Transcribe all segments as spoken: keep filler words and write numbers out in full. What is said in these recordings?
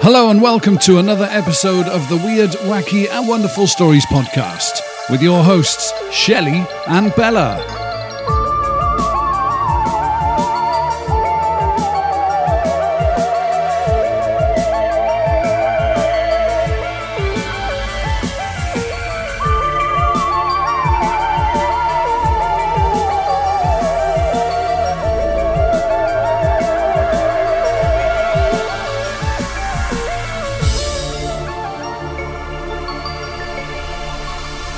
Hello and welcome to another episode of the Weird, Wacky and Wonderful Stories podcast with your hosts, Shelley and Bella.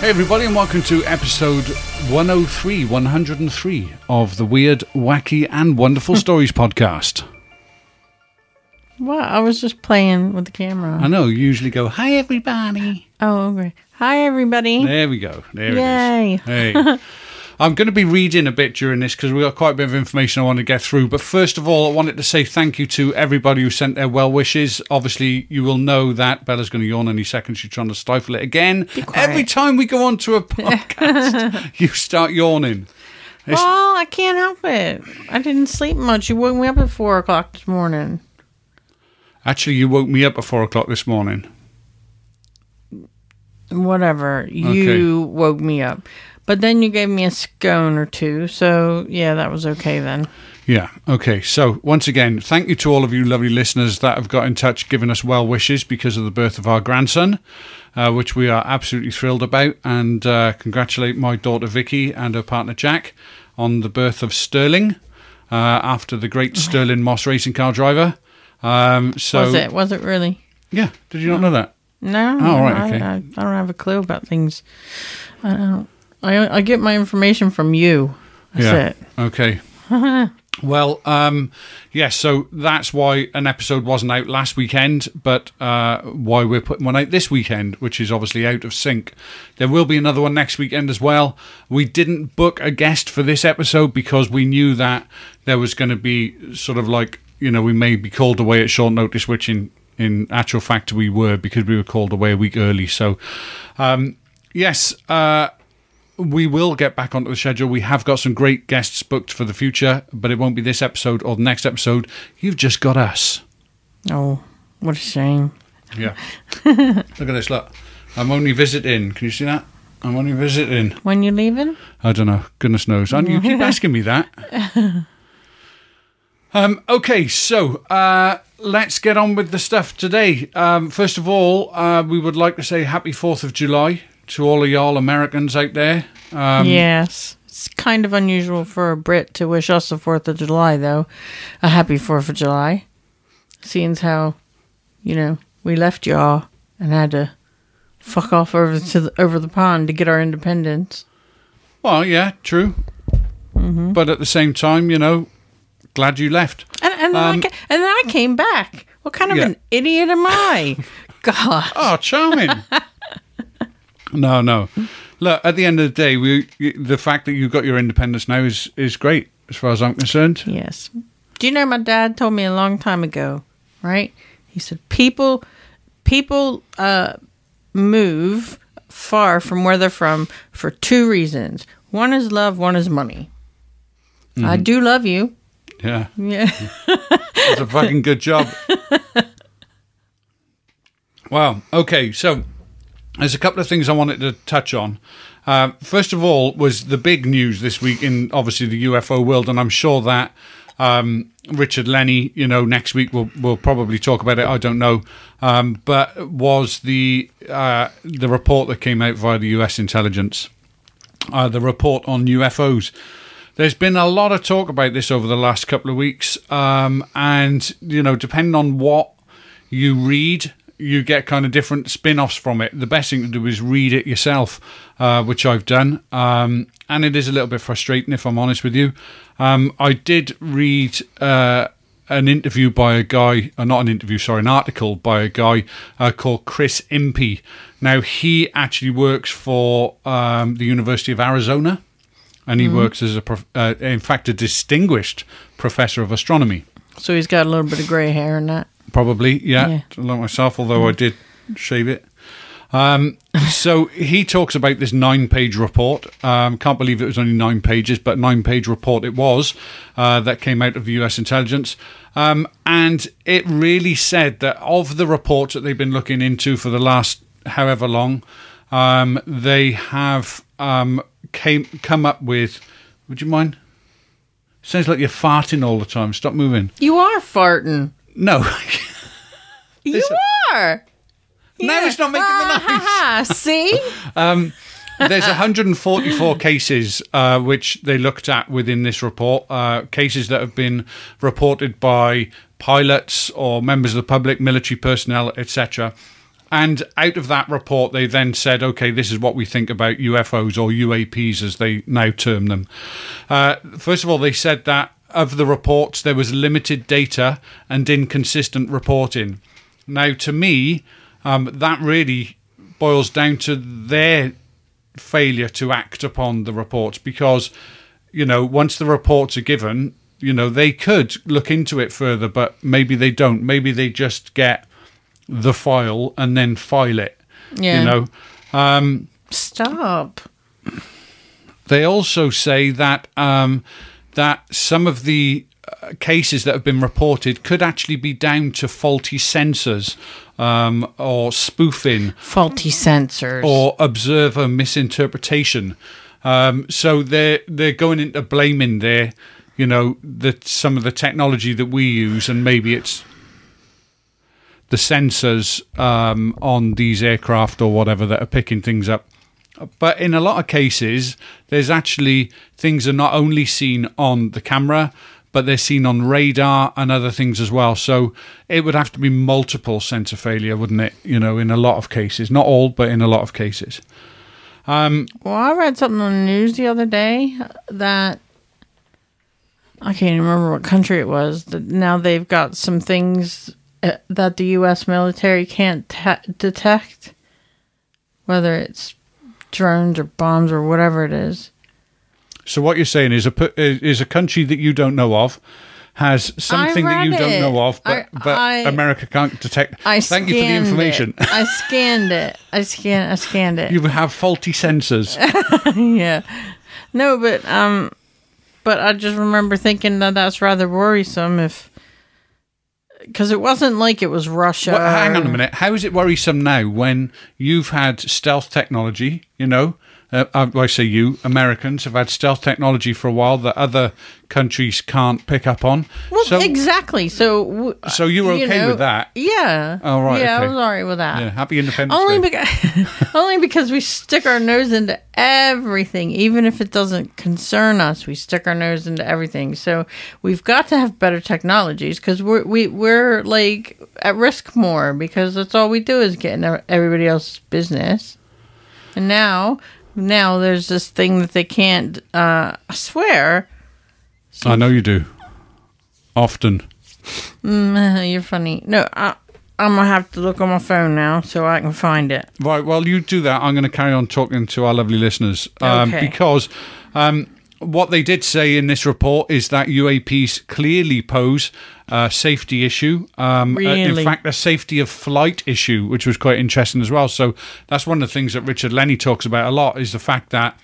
Hey everybody and welcome to episode one oh three of the Weird, Wacky and Wonderful Stories podcast. Well, I was just playing with the camera. I know, you usually go, hi everybody. Oh, okay. Hi everybody. There we go. There Yay. It is. Hey. I'm going to be reading a bit during this because we've got quite a bit of information I want to get through. But first of all, I wanted to say thank you to everybody who sent their well wishes. Obviously, you will know that Bella's going to yawn any second. She's trying to stifle it again. Every time we go on to a podcast, you start yawning. It's- well, I can't help it. I didn't sleep much. You woke me up at four o'clock this morning. Actually, you woke me up at four o'clock this morning. Whatever. You okay. woke me up. But then you gave me a scone or two, so yeah, that was okay then. Yeah, okay. So once again, thank you to all of you lovely listeners that have got in touch, giving us well wishes because of the birth of our grandson, uh, which we are absolutely thrilled about, and uh, congratulate my daughter Vicky and her partner Jack on the birth of Stirling, uh, after the great Stirling Moss racing car driver. Um, so was it? Was it really? Yeah. Did you not know that? No. Oh, all right. Okay. I, I, I don't have a clue about things. I don't. I, I get my information from you. That's yeah. it. Okay. Well, um, yes, yeah, so that's why an episode wasn't out last weekend, but uh, why we're putting one out this weekend, which is obviously out of sync. There will be another one next weekend as well. We didn't book a guest for this episode because we knew that there was going to be sort of like, you know, we may be called away at short notice, which in, in actual fact we were because we were called away a week early. So, um, yes, uh, we will get back onto the schedule. We have got some great guests booked for the future, but it won't be this episode or the next episode. You've just got us. Oh, what a shame. Yeah. Look at this, look. I'm only visiting. Can you see that? I'm only visiting. When you leaving? I don't know. Goodness knows. And you keep asking me that. Um, okay, so uh, let's get on with the stuff today. Um, first of all, uh, we would like to say happy fourth of July. To all of y'all Americans out there. Um, yes. It's kind of unusual for a Brit to wish us the fourth of July, though. A happy fourth of July. Seeing as how, you know, we left y'all and had to fuck off over to the, over the pond to get our independence. Well, yeah, true. Mm-hmm. But at the same time, you know, glad you left. And, and, then, um, I ca- and then I came back. What kind of yeah. an idiot am I? God. Oh, charming. No, no. Look, at the end of the day, we the fact that you've got your independence now is, is great, as far as I'm concerned. Yes. Do you know my dad told me a long time ago, right? He said, people people uh, move far from where they're from for two reasons. One is love, one is money. Mm. I do love you. Yeah. Yeah. That's a fucking good job. Wow. Okay, so there's a couple of things I wanted to touch on. Uh, first of all was the big news this week in, obviously, the U F O world, and I'm sure that um, Richard Lenny, you know, next week we'll, we'll probably talk about it, I don't know, um, but was the, uh, the report that came out via the U S intelligence, uh, the report on U F Os. There's been a lot of talk about this over the last couple of weeks, um, and, you know, depending on what you read, you get kind of different spin-offs from it. The best thing to do is read it yourself, uh, which I've done. Um, and it is a little bit frustrating, if I'm honest with you. Um, I did read uh, an interview by a guy, uh, not an interview, sorry, an article by a guy uh, called Chris Impey. Now, he actually works for um, the University of Arizona, and he mm. works as, a prof- uh, in fact, a distinguished professor of astronomy. So he's got a little bit of grey hair in that. Probably, yeah, yeah. Like myself, although I did shave it. Um, so he talks about this nine-page report. Um, can't believe it was only nine pages, but nine-page report it was uh, that came out of the U S intelligence. Um, and it really said that of the reports that they've been looking into for the last however long, um, they have um, came come up with... Would you mind? Sounds like you're farting all the time. Stop moving. You are farting. No. You are. No, yeah. It's not making the noise. Ah, see? um, there's one hundred forty-four cases uh, which they looked at within this report, uh, cases that have been reported by pilots or members of the public, military personnel, et cetera. And out of that report, they then said, okay, this is what we think about U F Os or U A Ps, as they now term them. Uh, first of all, they said that of the reports, there was limited data and inconsistent reporting. Now, to me... Um, that really boils down to their failure to act upon the reports because, you know, once the reports are given, you know, they could look into it further, but maybe they don't. Maybe they just get the file and then file it, yeah. You know. Um, Stop. They also say that um, that some of the uh, cases that have been reported could actually be down to faulty sensors. Um, or spoofing. Faulty sensors. Or observer misinterpretation. Um, so they're, they're going into blaming there, you know, the, some of the technology that we use, and maybe it's the sensors um, on these aircraft or whatever that are picking things up. But in a lot of cases, there's actually things are not only seen on the camera, but they're seen on radar and other things as well. So it would have to be multiple sensor failure, wouldn't it? You know, in a lot of cases. Not all, but in a lot of cases. Um, well, I read something on the news the other day that... I can't remember what country it was. That now they've got some things that the U S military can't te- detect. Whether it's drones or bombs or whatever it is. So what you're saying is a is a country that you don't know of has something that you it. don't know of, but, I, but I, America can't detect. I Thank you for the information. It. I scanned it. I scanned. I scanned it. You have faulty sensors. Yeah. No, but um, but I just remember thinking that that's rather worrisome if, because it wasn't like it was Russia. Well, hang on a minute. How is it worrisome now when you've had stealth technology? You know. Uh, I say you, Americans, have had stealth technology for a while that other countries can't pick up on. Well, so, exactly. So w- so you were okay you know, with that? Yeah. All right. Yeah, okay. I was all right with that. Yeah, happy Independence Day. Only beca- only because we stick our nose into everything. Even if it doesn't concern us, we stick our nose into everything. So we've got to have better technologies because we're, we, we're like at risk more because that's all we do is get in everybody else's business. And now... Now there's this thing that they can't uh, swear. So I know you do. Often. Mm, you're funny. No, I, I'm going to have to look on my phone now so I can find it. Right, well, you do that. I'm going to carry on talking to our lovely listeners. Um, okay. Because um, what they did say in this report is that U A Ps clearly pose... Uh, safety issue. Um, really? uh, in fact, a safety of flight issue, which was quite interesting as well. So that's one of the things that Richard Lenny talks about a lot is the fact that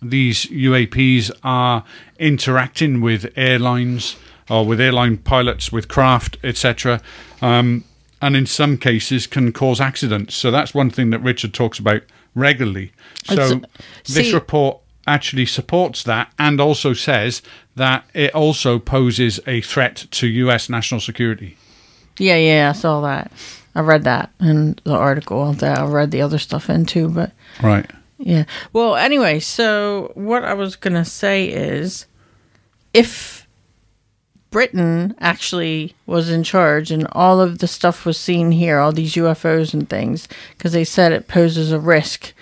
these U A Ps are interacting with airlines or with airline pilots, with craft, et cetera. Um, and in some cases can cause accidents. So that's one thing that Richard talks about regularly. So see- this report actually supports that and also says that it also poses a threat to U S national security. Yeah, yeah, I saw that. I read that in the article. That I read the other stuff in too, but... Right. Yeah. Well, anyway, so what I was going to say is if Britain actually was in charge and all of the stuff was seen here, all these U F Os and things, because they said it poses a risk...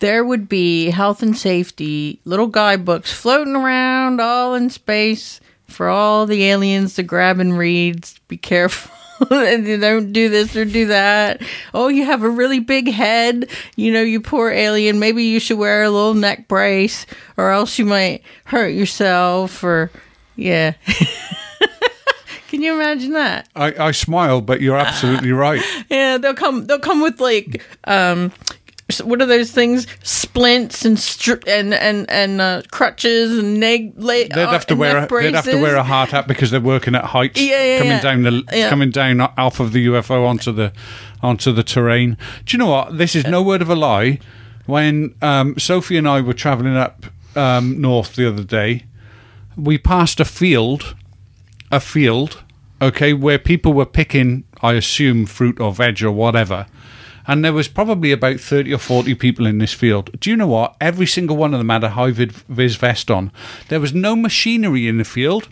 There would be health and safety, little guidebooks floating around all in space for all the aliens to grab and read. Be careful. Don't do this or do that. Oh, you have a really big head. You know, you poor alien. Maybe you should wear a little neck brace or else you might hurt yourself or, yeah. Can you imagine that? I, I smile, but you're absolutely right. Yeah, they'll come, they'll come with like... um what are those things? Splints and stri- and and and uh, crutches and neg. Leg, they'd have to wear. A, they'd have to wear a hard hat because they're working at heights. Yeah, yeah, coming yeah. down the yeah. coming down off of the U F O onto the onto the terrain. Do you know what? This is no word of a lie. When um, Sophie and I were travelling up um, north the other day, we passed a field, a field, okay, where people were picking, I assume, fruit or veg or whatever. And there was probably about thirty or forty people in this field. Do you know what? Every single one of them had a high-vis vest on. There was no machinery in the field.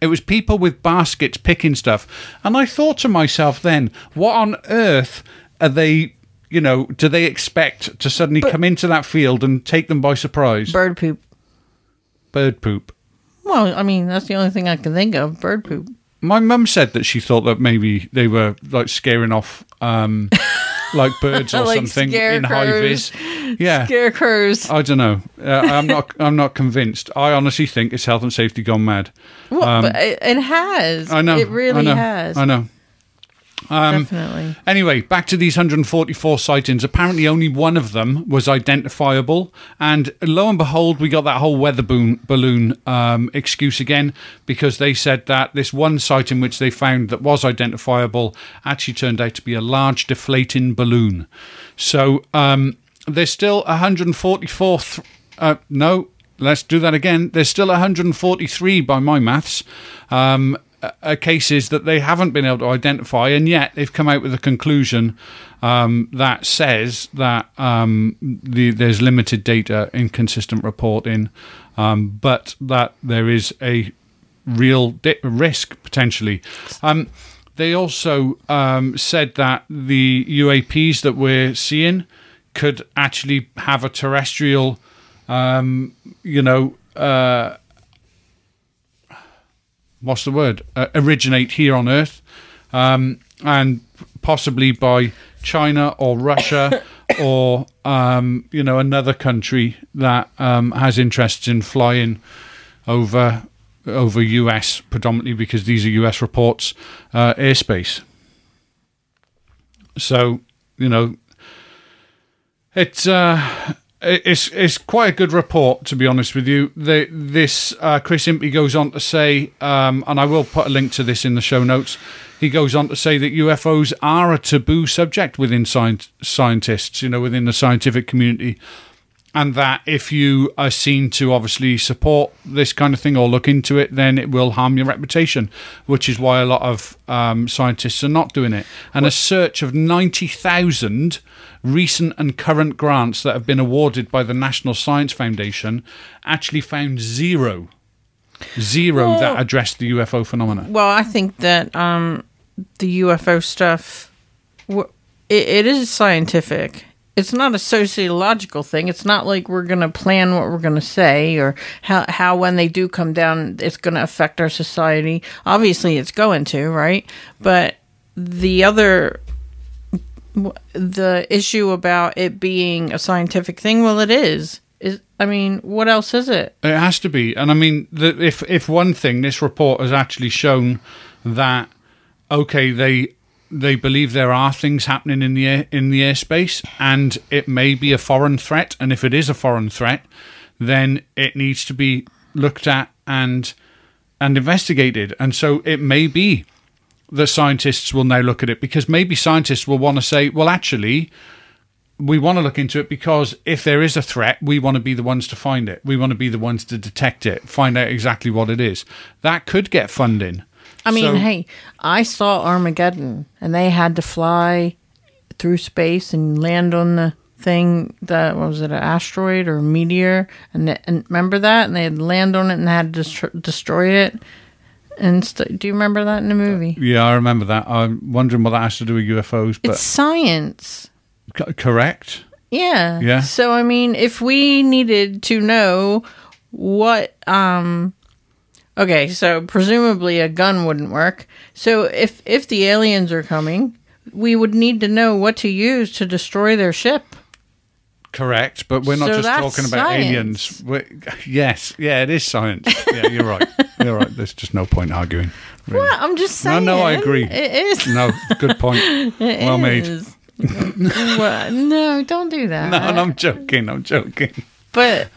It was people with baskets picking stuff. And I thought to myself then, what on earth are they... You know, do they expect to suddenly but, come into that field and take them by surprise? Bird poop. Bird poop. Well, I mean, that's the only thing I can think of, bird poop. My mum said that she thought that maybe they were, like, scaring off, um, like, birds or like something in high-vis. Yeah. Scarecrows. I don't know. Uh, I'm not I'm not convinced. I honestly think it's health and safety gone mad. Well, um, but it, it has. I know. It really I know, has. I know. Um, Definitely. Anyway, back to these one hundred forty-four sightings. Apparently, only one of them was identifiable, and lo and behold, we got that whole weather boom, balloon um, excuse again, because they said that this one sighting which they found that was identifiable actually turned out to be a large deflating balloon. So um, there's still one hundred forty-four. Th- uh, no, let's do that again. There's still one hundred forty-three by my maths. Um, Uh, cases that they haven't been able to identify, and yet they've come out with a conclusion um, that says that um, the, there's limited data, inconsistent reporting, um, but that there is a real di- risk potentially. Um, they also um, said that the U A Ps that we're seeing could actually have a terrestrial, um, you know. Uh, what's the word, uh, originate here on Earth, um, and possibly by China or Russia or, um, you know, another country that um, has interests in flying over over U S, predominantly because these are U S reports, uh, airspace. So, you know, it's... Uh, It's it's quite a good report, to be honest with you. The, this uh, Chris Impey goes on to say, um, and I will put a link to this in the show notes, he goes on to say that U F Os are a taboo subject within science, scientists, you know, within the scientific community, and that if you are seen to obviously support this kind of thing or look into it, then it will harm your reputation, which is why a lot of um, scientists are not doing it. And what? A search of ninety thousand recent and current grants that have been awarded by the National Science Foundation actually found zero, zero well, that addressed the U F O phenomena. Well, I think that um, the U F O stuff, it, it is scientific. It's not a sociological thing. It's not like we're going to plan what we're going to say or how, how when they do come down, it's going to affect our society. Obviously, it's going to, right? But the other... the issue about it being a scientific thing, well, it is. Is I mean, what else is it? It has to be. And I mean, the, if if one thing, this report has actually shown that, okay, they they believe there are things happening in the air, in the airspace, and it may be a foreign threat. And if it is a foreign threat, then it needs to be looked at and and investigated. And so it may be the scientists will now look at it, because maybe scientists will want to say, well, actually, we want to look into it because if there is a threat, we want to be the ones to find it. We want to be the ones to detect it, find out exactly what it is. That could get funding. I mean, so- hey, I saw Armageddon, and they had to fly through space and land on the thing that, what was it, an asteroid or a meteor? And, they, and remember that? And they had to land on it and had to dest- destroy it. And st- do you remember that in the movie? Yeah, I remember that. I'm wondering what that has to do with U F Os. But it's science. C- correct? Yeah. Yeah. So, I mean, if we needed to know what... um, okay, so presumably a gun wouldn't work. So if, if the aliens are coming, we would need to know what to use to destroy their ship. Correct, but we're not so just talking about science. Aliens. We're, yes, yeah, it is science. Yeah, you're right. You're right. There's just no point arguing. Really. Well, I'm just saying. No, no, I agree. It is. No, good point. It well is. Made. No, don't do that. No, and I'm joking. I'm joking. But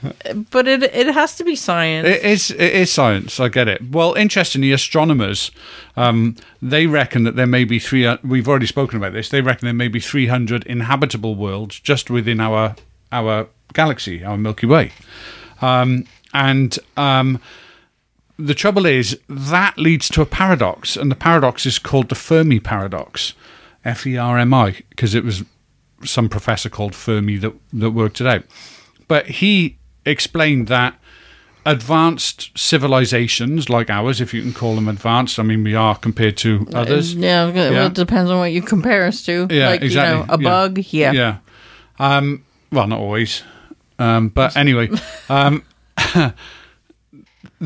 but it it has to be science. It is it is science. I get it. Well, interestingly, astronomers um, they reckon that there may be three. We've already spoken about this. They reckon there may be three hundred inhabitable worlds just within our our galaxy, our Milky Way. Um, and um, the trouble is that leads to a paradox, and the paradox is called the Fermi paradox. F E R M I, because it was some professor called Fermi that, that worked it out. But he explained that advanced civilizations like ours, if you can call them advanced, I mean, we are compared to others. Yeah, yeah. Well, it depends on what you compare us to. Yeah, like, exactly. You know, a bug, yeah. Yeah. yeah. Um, well, not always. Um, but anyway, um,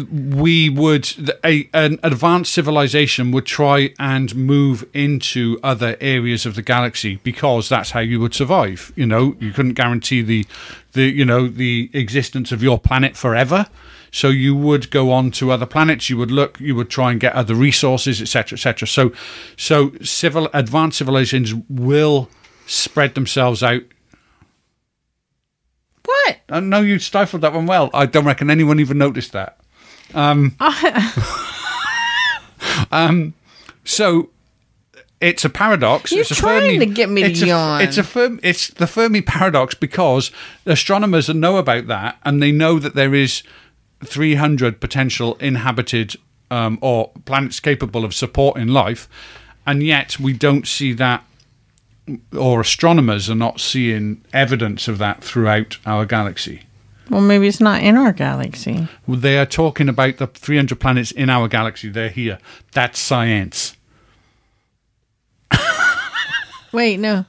we would, a, an advanced civilization would try and move into other areas of the galaxy because that's how you would survive. You know, you couldn't guarantee the, the, you know, the existence of your planet forever. So you would go on to other planets. You would look, you would try and get other resources, et cetera, et cetera. So, so civil, advanced civilizations will spread themselves out. What? I know you stifled that one well. I don't reckon anyone even noticed that. Um, um, so it's a paradox. You're it's a trying Fermi, to get me to yawn. It's a Fermi, it's the Fermi paradox because astronomers know about that, and they know that there is three hundred potential inhabited um, or planets capable of supporting life, and yet we don't see that. Or astronomers are not seeing evidence of that throughout our galaxy. Well, maybe it's not in our galaxy. Well, they are talking about the three hundred planets in our galaxy. They're here. That's science. Wait, no.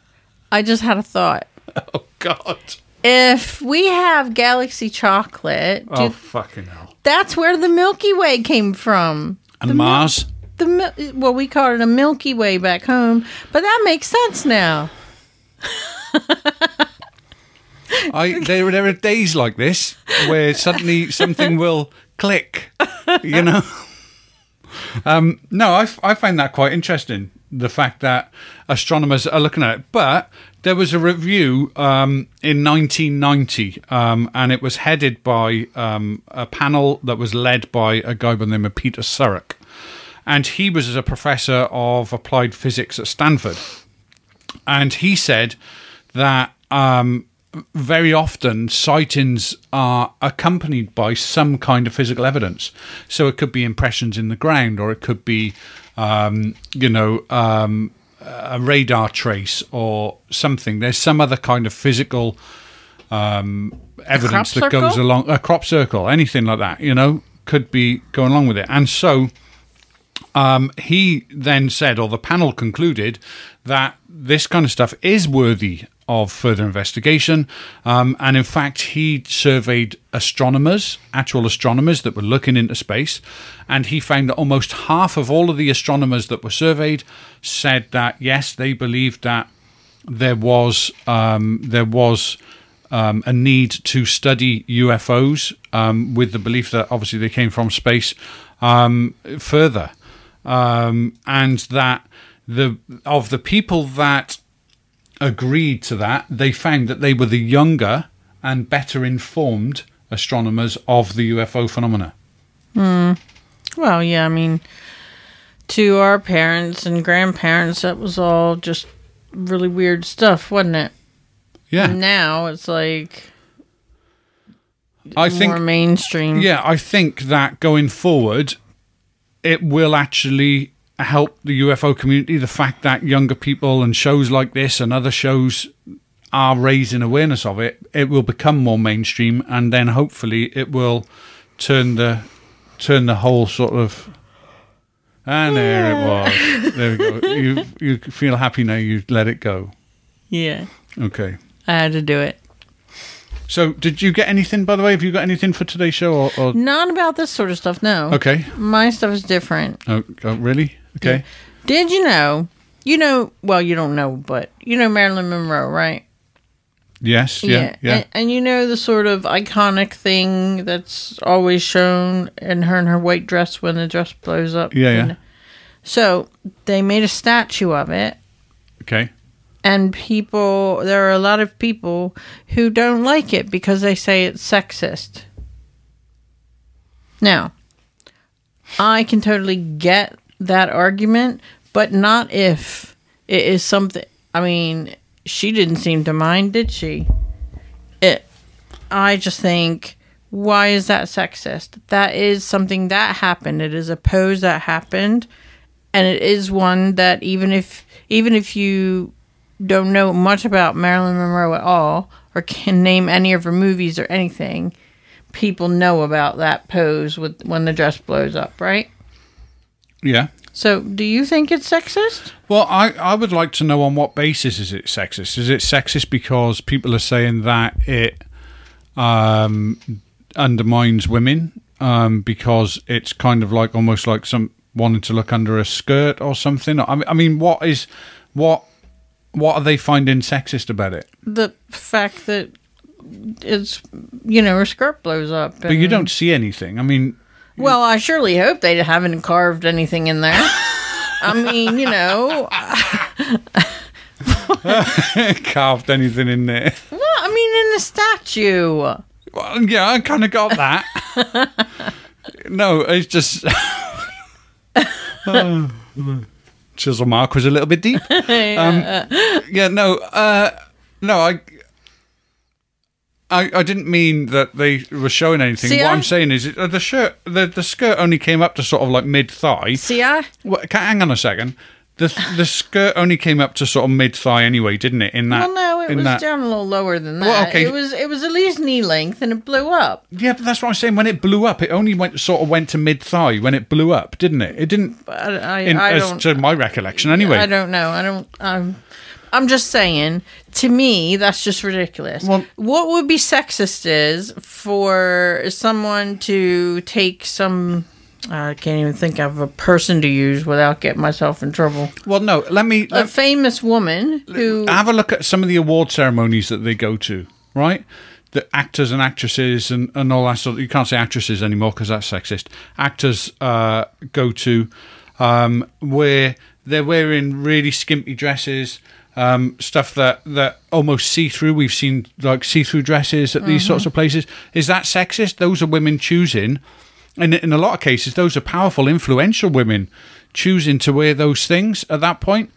I just had a thought. Oh, God. If we have galaxy chocolate... Oh, do, fucking hell. That's where the Milky Way came from. And the Mars... Mil- The well, we called it a Milky Way back home, but that makes sense now. I there there are days like this where suddenly something will click, you know. Um, no, I I find that quite interesting. The fact that astronomers are looking at it, but there was a review um, in nineteen ninety, um, and it was headed by um, a panel that was led by a guy by the name of Peter Surrack. And he was a professor of applied physics at Stanford. And he said that um, very often sightings are accompanied by some kind of physical evidence. So it could be impressions in the ground, or it could be, um, you know, um, a radar trace or something. There's some other kind of physical um, evidence that goes along. A crop circle, anything like that, you know, could be going along with it. And so... Um, he then said, or the panel concluded, that this kind of stuff is worthy of further investigation. Um, and in fact, he surveyed astronomers, actual astronomers that were looking into space. And he found that almost half of all of the astronomers that were surveyed said that, yes, they believed that there was um, there was um, a need to study U F Os um, with the belief that obviously they came from space um, further. Um, and that the of the people that agreed to that, they found that they were the younger and better informed astronomers of the U F O phenomena. Mm. Well, yeah, I mean, to our parents and grandparents, that was all just really weird stuff, wasn't it? Yeah. And now it's like... I more think, mainstream. Yeah, I think that going forward... it will actually help the U F O community, the fact that younger people and shows like this and other shows are raising awareness of it. It will become more mainstream, and then hopefully it will turn the turn the whole sort of... And there yeah. it was. There we go. You, you feel happy now you let it go. Yeah. Okay. I had to do it. So, did you get anything, by the way? Have you got anything for today's show? Or, or? Not about this sort of stuff, no. Okay. My stuff is different. Oh, oh really? Okay. Did, did you know, you know, well, you don't know, but you know Marilyn Monroe, right? Yes, yeah, yeah. yeah. And, and you know the sort of iconic thing that's always shown in her in her white dress when the dress blows up? Yeah, yeah. So, they made a statue of it. Okay. and people, there are a lot of people who don't like it because they say it's sexist. Now, I can totally get that argument, but not if it is something, I mean, she didn't seem to mind, did she? It, I just think, why is that sexist? That is something that happened. It is a pose that happened. And it is one that even if even if you don't know much about Marilyn Monroe at all, or can name any of her movies or anything, people know about that pose with when the dress blows up, right? Yeah. So, do you think it's sexist? Well, I, I would like to know on what basis is it sexist. Is it sexist because people are saying that it um, undermines women um, because it's kind of like almost like some wanting to look under a skirt or something? I mean, I mean, what is what what are they finding sexist about it? The fact that it's, you know, her skirt blows up. But you don't see anything. I mean... Well, I surely hope they haven't carved anything in there. I mean, you know... carved anything in there. Well, I mean, in the statue. Well, yeah, I kind of got that. No, it's just... oh. Chisel mark was a little bit deep. yeah. Um, yeah, no, uh, no, I... I, I didn't mean that they were showing anything. See, what I, I'm saying is it, the shirt, the, the skirt only came up to sort of like mid-thigh. See, I... Well, hang on a second. The the skirt only came up to sort of mid-thigh anyway, didn't it? In that, well, no, it was that, down a little lower than that. Well, okay. It was it was at least knee length, and it blew up. Yeah, but that's what I'm saying. When it blew up, it only went sort of went to mid-thigh when it blew up, didn't it? It didn't, I, I, in, I don't, as to my recollection anyway. I don't know. I don't... I'm, I'm just saying, to me, that's just ridiculous. Well, what would be sexist is for someone to take some... I can't even think of a person to use without getting myself in trouble. Well, no, let me... Let, a famous woman who... Have a look at some of the award ceremonies that they go to, right? The actors and actresses and, and all that sort of... You can't say actresses anymore because that's sexist. Actors uh, go to um, where they're wearing really skimpy dresses... Um, stuff that, that almost see-through. We've seen like see-through dresses at these mm-hmm. sorts of places. Is that sexist? Those are women choosing, and in a lot of cases, those are powerful, influential women choosing to wear those things at that point.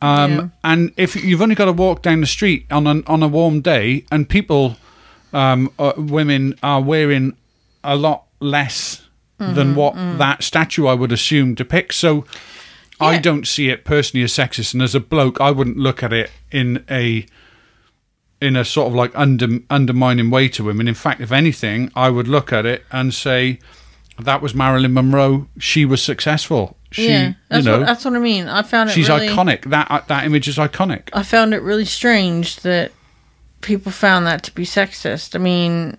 Um, yeah. And if you've only got to walk down the street on an, on a warm day, and people, um, uh, women are wearing a lot less mm-hmm, than what mm. that statue, I would assume, depicts. So. Yeah. I don't see it personally as sexist, and as a bloke, I wouldn't look at it in a in a sort of like under, undermining way to women. In fact, if anything, I would look at it and say that was Marilyn Monroe. She was successful. She, yeah, that's, you know, what, that's what I mean. I found it. She's really, iconic. That that image is iconic. I found it really strange that people found that to be sexist. I mean,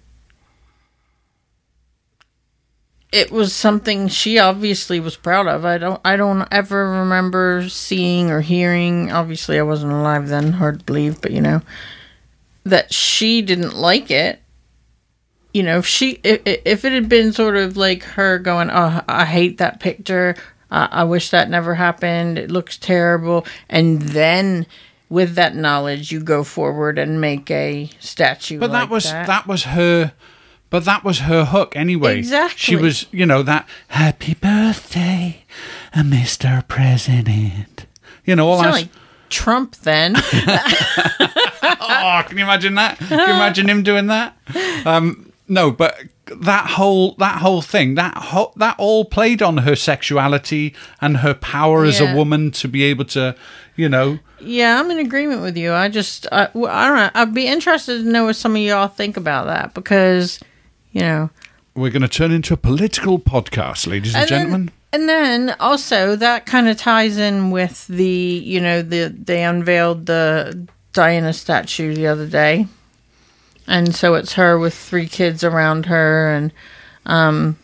it was something she obviously was proud of. I don't I don't ever remember seeing or hearing, obviously I wasn't alive then, hard to believe, but you know, that she didn't like it. You know, if she if, if it had been sort of like her going, oh, I hate that picture, uh, I wish that never happened, it looks terrible, and then with that knowledge you go forward and make a statue but like that. But that. that was her... But that was her hook anyway. Exactly. She was, you know, that happy birthday, Mister President. You know, all that. Like Trump then. Oh, can you imagine that? Can you imagine him doing that? Um, no, but that whole that whole thing, that ho- that all played on her sexuality and her power yeah. as a woman to be able to, you know. Yeah, I'm in agreement with you. I just, I, I don't know. I'd be interested to know what some of y'all think about that because. You know, we're going to turn into a political podcast, ladies and, and gentlemen. Then, and then also that kind of ties in with the, you know, the they unveiled the Diana statue the other day, and so it's her with three kids around her, and um,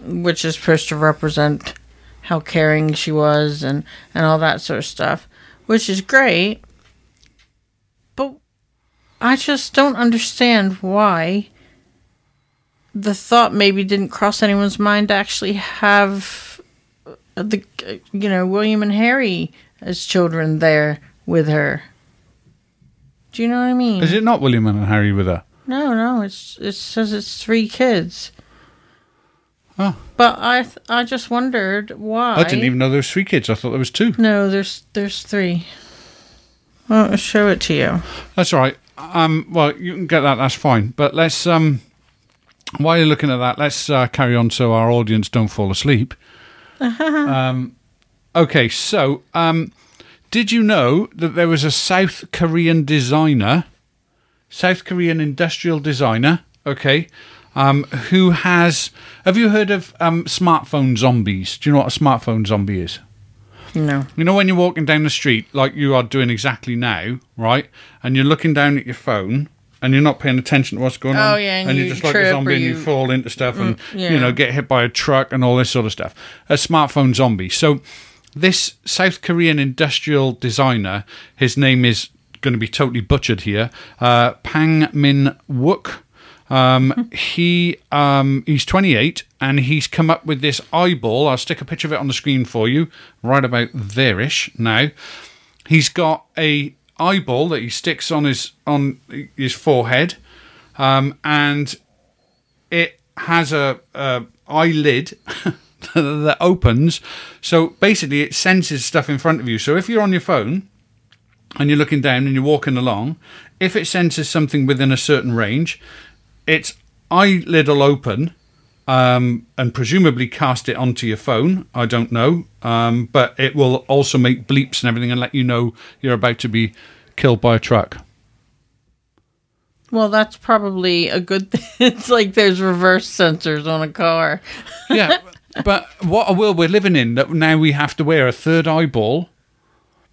which is supposed to represent how caring she was and and all that sort of stuff, which is great. But I just don't understand why. The thought maybe didn't cross anyone's mind to actually have the, you know, William and Harry as children there with her. Do you know what I mean? Is it not William and Harry with her? No, no. It's it says it's three kids. Oh. But I th- I just wondered why. I didn't even know there was three kids. I thought there was two. No, there's there's three. Well, I'll show it to you. That's all right. Um, well, you can get that. That's fine. But let's um, while you're looking at that, let's uh, carry on so our audience don't fall asleep. um, okay. So, um, did you know that there was a South Korean designer, South Korean industrial designer? Okay. Um, who has... Have you heard of um, smartphone zombies? Do you know what a smartphone zombie is? No. You know when you're walking down the street, like you are doing exactly now, right? And you're looking down at your phone, and you're not paying attention to what's going oh, on. Oh, yeah, and, and you you're just like a zombie, you... and you fall into stuff, and, mm, yeah. you know, get hit by a truck, and all this sort of stuff. A smartphone zombie. So, this South Korean industrial designer, his name is going to be totally butchered here, uh, Pang Min Wook. Um, he um, he's twenty-eight, and he's come up with this eyeball. I'll stick a picture of it on the screen for you, right about there-ish now. He's got a eyeball that he sticks on his on his forehead, um, and it has a, a eyelid that opens. So basically, it senses stuff in front of you. So if you're on your phone and you're looking down and you're walking along, if it senses something within a certain range, its eyelid will open um, and presumably cast it onto your phone. I don't know. Um, but it will also make bleeps and everything and let you know you're about to be killed by a truck. Well, that's probably a good thing. It's like there's reverse sensors on a car. Yeah. But what a world we're living in that now we have to wear a third eyeball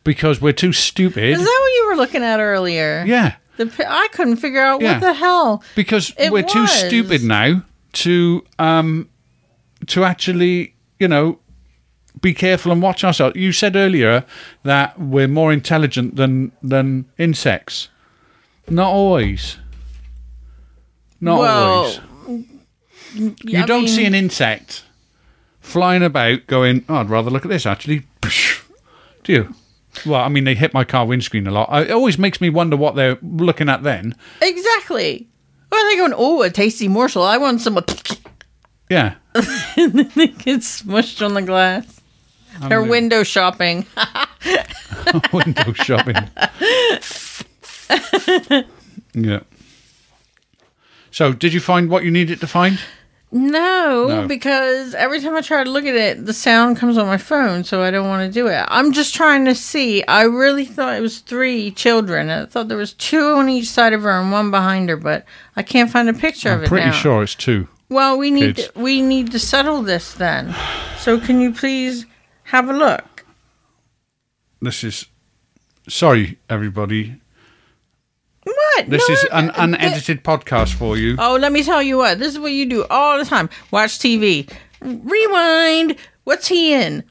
because we're too stupid. Is that what you were looking at earlier? Yeah. The, I couldn't figure out yeah. what the hell. Because it we're was. too stupid now to um, to actually, you know, be careful and watch ourselves. You said earlier that we're more intelligent than than insects. Not always. Not well, always. You I don't mean, see an insect flying about going, oh, I'd rather look at this, actually. Do you? Well, I mean, they hit my car windscreen a lot. It always makes me wonder what they're looking at then. Exactly. Well, they're going, oh, a tasty morsel. I want some. Yeah. And then they get smushed on the glass. I'm they're doing... window shopping. Window shopping. Yeah. So, did you find what you needed to find? No, no, because every time I try to look at it, the sound comes on my phone, so I don't want to do it. I'm just trying to see. I really thought it was three children. I thought there was two on each side of her and one behind her, but I can't find a picture I'm of it pretty now. Sure it's two. Well, we need to, we need to settle this then. So can you please have a look? This is... Sorry, everybody. What? This no, is an unedited podcast for you. Oh, let me tell you what. This is what you do all the time. Watch T V. Rewind. What's he in?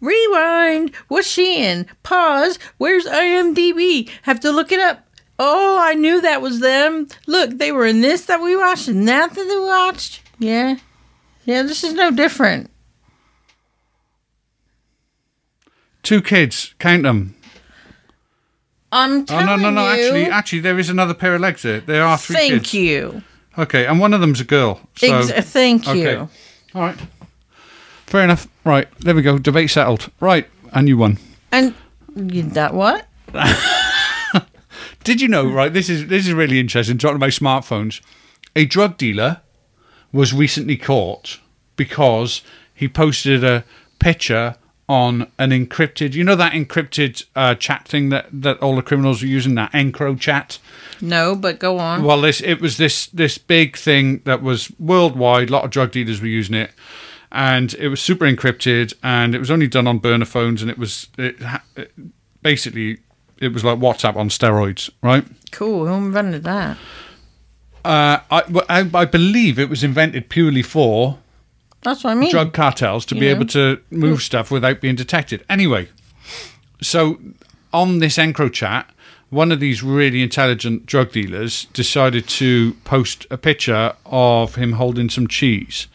Rewind. What's she in? Pause. Where's I M D B? Have to look it up. Oh, I knew that was them. Look, they were in this that we watched and that that we watched. Yeah. Yeah, this is no different. Two kids. Count them. I'm telling you. Oh, no, no, no. Actually, actually, there is another pair of legs here. There are three thank kids. Thank you. Okay, and one of them's a girl. So. Ex- thank you. Okay. All right. Fair enough. Right, there we go. Debate settled. Right, and you won. And you, that what? Did you know, right, this is this is really interesting, talking about smartphones. A drug dealer was recently caught because he posted a picture on an encrypted, you know that encrypted uh, chat thing that, that all the criminals were using, that EncroChat? No, but go on. Well, this it was this this big thing that was worldwide, a lot of drug dealers were using it, and it was super encrypted, and it was only done on burner phones, and it was, it, it, basically, it was like WhatsApp on steroids, right? Cool, who invented that? Uh, I, I, I believe it was invented purely for... That's what I mean. Drug cartels to you be know. able to move stuff without being detected. Anyway, so on this EncroChat, one of these really intelligent drug dealers decided to post a picture of him holding some cheese,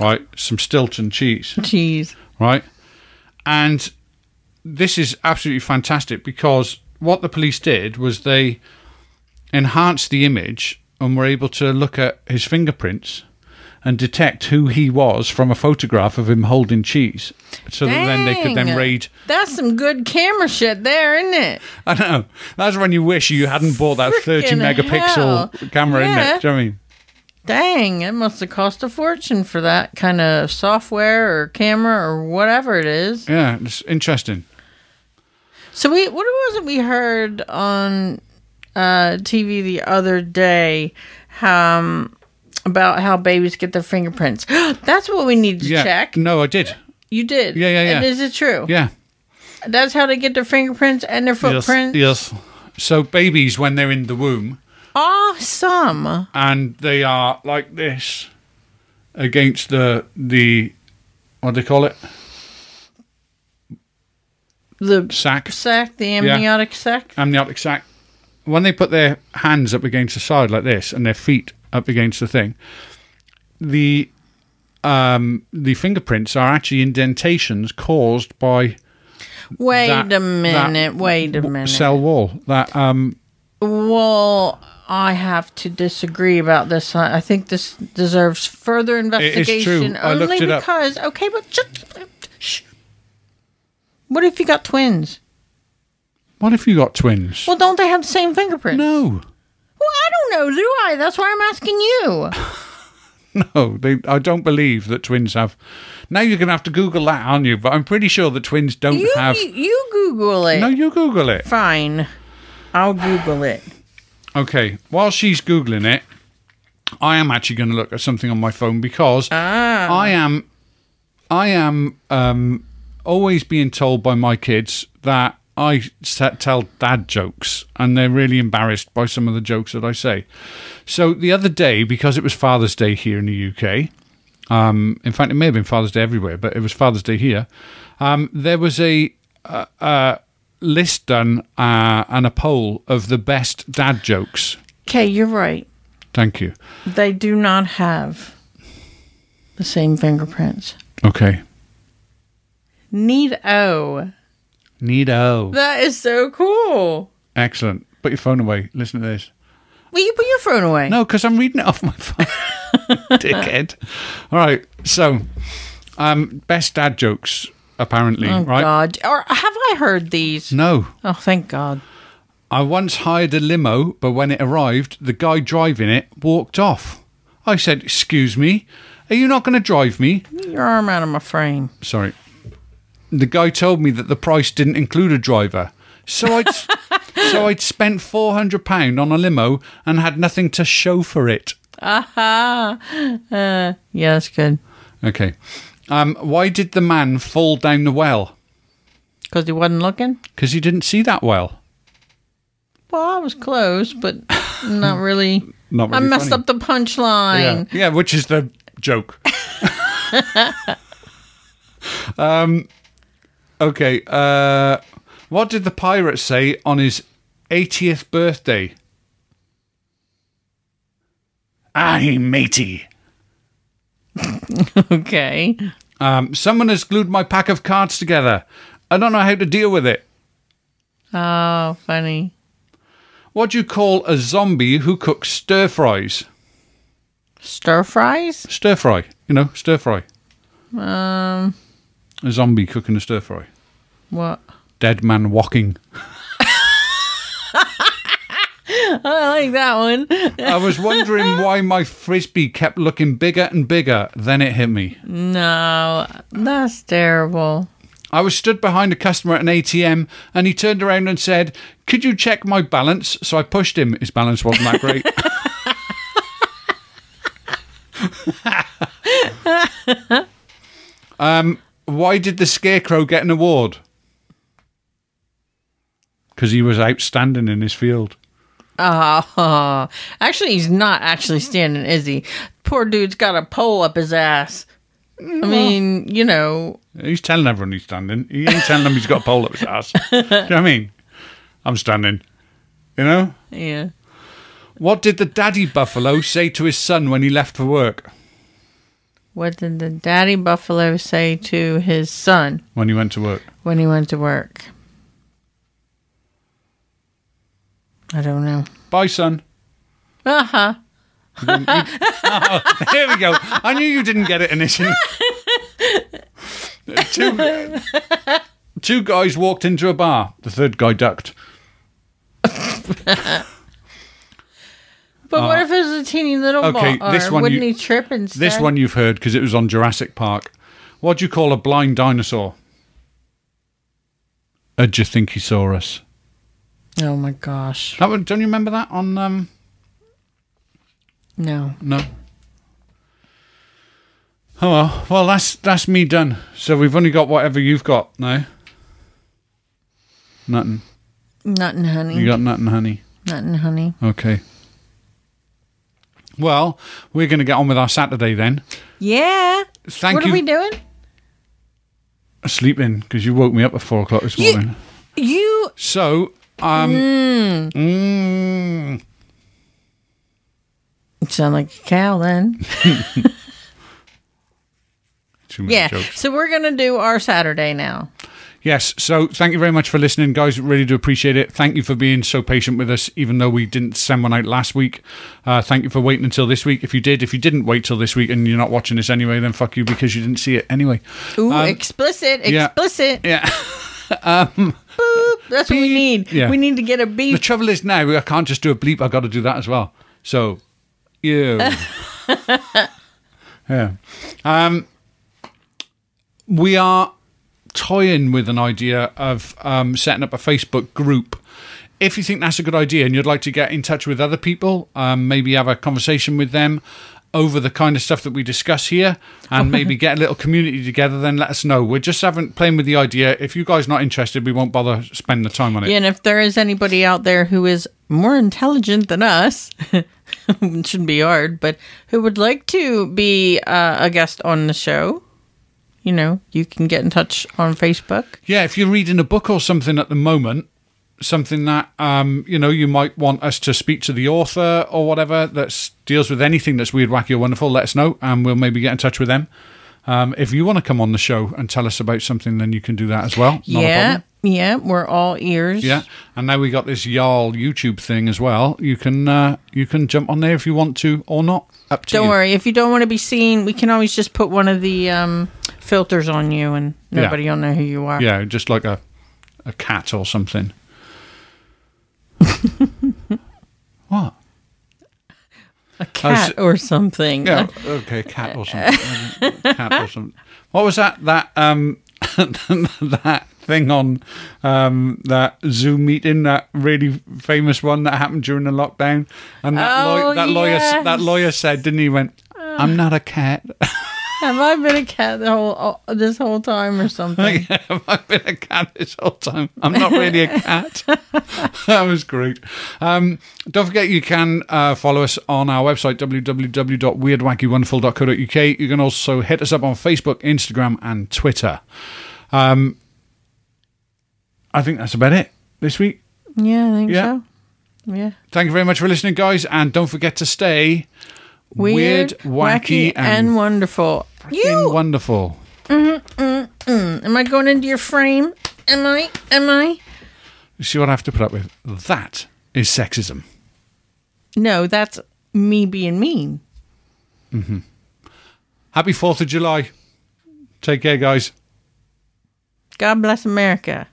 right? Some Stilton cheese. Cheese. Right? And this is absolutely fantastic because what the police did was they enhanced the image and were able to look at his fingerprints and detect who he was from a photograph of him holding cheese. So Dang, that then they could then raid. That's some good camera shit there, isn't it? I know. That's when you wish you hadn't bought that thirty megapixel camera, yeah. Isn't it? Do you know what I mean? Dang, it must have cost a fortune for that kind of software or camera or whatever it is. Yeah, it's interesting. So we, what was it we heard on uh, T V the other day? Um... About how babies get their fingerprints. That's what we need to yeah. check. No, I did. You did? Yeah, yeah, yeah. And is it true? Yeah. That's how they get their fingerprints and their footprints? Yes, yes. So babies, when they're in the womb... Awesome. And they are like this against the... the what do they call it? The... Sac. Sac, the amniotic yeah. sac. Amniotic sac. When they put their hands up against the side like this and their feet... up against the thing, the um, the fingerprints are actually indentations caused by wait that, a minute, wait a minute cell wall. That um, well, I have to disagree about this. I think this deserves further investigation. It's true. Only I looked it because up. Okay, but just shh. What if you got twins? What if you got twins? Well, don't they have the same fingerprints? No. Well, I don't know, do I? That's why I'm asking you. no, they, I don't believe that twins have... Now you're going to have to Google that, aren't you? But I'm pretty sure that twins don't you, have... You, you Google it. No, you Google it. Fine. I'll Google it. Okay. While she's Googling it, I am actually going to look at something on my phone because ah. I am, I am um, always being told by my kids that I tell dad jokes, and they're really embarrassed by some of the jokes that I say. So the other day, because it was Father's Day here in the U K, um, in fact, it may have been Father's Day everywhere, but it was Father's Day here, um, there was a, a, a list done uh, and a poll of the best dad jokes. Okay, you're right. Thank you. They do not have the same fingerprints. Okay. Neat-o. Neato. That is so cool. Excellent. Put your phone away. Listen to this. Will you put your phone away? No, because I'm reading it off my phone. Dickhead. All right. So, um, best dad jokes, apparently. Oh, right? God. Or have I heard these? No. Oh, thank God. I once hired a limo, but when it arrived, the guy driving it walked off. I said, excuse me, are you not going to drive me? Get your arm out of my frame. Sorry. The guy told me that the price didn't include a driver. So I'd, so I'd spent four hundred pounds on a limo and had nothing to show for it. Aha. Uh-huh. Uh, yeah, that's good. Okay. Um, why did the man fall down the well? Because he wasn't looking? Because he didn't see that well. Well, I was close, but not really. Not really I messed funny. Up the punchline. Yeah. yeah, which is the joke. um... Okay, uh, what did the pirate say on his eightieth birthday? Aye, matey. Okay. Um, someone has glued my pack of cards together. I don't know how to deal with it. Oh, funny. What do you call a zombie who cooks stir fries? Stir fries? Stir fry. You know, stir fry. Um... A zombie cooking a stir fry. What? Dead man walking. I like that one. I was wondering why my frisbee kept looking bigger and bigger. Then it hit me. No, that's terrible. I was stood behind a customer at an A T M and he turned around and said, could you check my balance? So I pushed him. His balance wasn't that great. um... Why did the Scarecrow get an award? Because he was outstanding in his field. Oh, actually, he's not actually standing, is he? Poor dude's got a pole up his ass. I mean, you know. He's telling everyone he's standing. He ain't telling them he's got a pole up his ass. Do you know what I mean? I'm standing. You know? Yeah. What did the daddy buffalo say to his son when he left for work? What did the daddy buffalo say to his son? When he went to work. When he went to work. I don't know. Bye, son. Uh-huh. Then, you, oh, here we go. I knew you didn't get it initially. two, two guys walked into a bar. The third guy ducked. But uh, what if it was a teeny little okay, bar? This one Wouldn't you, he trip instead? This one you've heard because it was on Jurassic Park. What do you call a blind dinosaur? A Jathinkosaurus. Oh my gosh! That one, don't you remember that on? Um... No. No. Oh well, well that's that's me done. So we've only got whatever you've got now. Nothing. Nothing, honey. You got nothing, honey. Nothing, honey. Okay. Well, we're going to get on with our Saturday then. Yeah. Thank what you. What are we doing? Sleeping, because you woke me up at four o'clock this you, morning. You. So, um. Mm. Mm, you sound like a cow then. Too many yeah. jokes. So we're going to do our Saturday now. Yes, so thank you very much for listening, guys. Really do appreciate it. Thank you for being so patient with us, even though we didn't send one out last week. Uh, thank you for waiting until this week. If you did, if you didn't wait till this week and you're not watching this anyway, then fuck you because you didn't see it anyway. Ooh, um, explicit, yeah, explicit. Yeah. um, Boop, that's beep. What we need. Yeah. We need to get a beep. The trouble is now, I can't just do a bleep. I've got to do that as well. So, ew. yeah. Um, we are... toying with an idea of um, setting up a Facebook group. If you think that's a good idea and you'd like to get in touch with other people, um, maybe have a conversation with them over the kind of stuff that we discuss here and maybe get a little community together, then let us know. We're just having playing with the idea. If you guys are not interested, we won't bother spending the time on it. Yeah, and if there is anybody out there who is more intelligent than us, it shouldn't be hard, but who would like to be uh, a guest on the show, you know, you can get in touch on Facebook. Yeah, if you're reading a book or something at the moment, something that, um, you know, you might want us to speak to the author or whatever that deals with anything that's weird, wacky, or wonderful, let us know, and we'll maybe get in touch with them. Um, if you want to come on the show and tell us about something, then you can do that as well. Not yeah, a problem. Yeah, we're all ears. Yeah, and now we got this Yarl YouTube thing as well. You can uh, you can jump on there if you want to or not. Up to don't you. Don't worry, if you don't want to be seen, we can always just put one of the um, filters on you, and nobody yeah. will know who you are. Yeah, just like a a cat or something. What? A cat was, or something. Yeah, okay, cat or something. Cat or something. What was that? That um, that thing on um, that Zoom meeting, that really famous one that happened during the lockdown, and that, oh, lo- that yes. lawyer, that lawyer said, didn't he? Went, I'm not a cat. Have I been a cat the whole this whole time or something? Have I been a cat this whole time? I'm not really a cat. That was great. Um, don't forget you can uh, follow us on our website, w w w dot weird wacky wonderful dot co dot u k. You can also hit us up on Facebook, Instagram, and Twitter. Um, I think that's about it this week. Yeah, I think yeah. so. Yeah. Thank you very much for listening, guys. And don't forget to stay... Weird, Weird wacky, wacky, and, and wonderful. You wonderful. Mm, mm, mm. Am I going into your frame? Am I? Am I? You see what I have to put up with? That is sexism. No, that's me being mean. Mm-hmm. Happy fourth of July. Take care, guys. God bless America.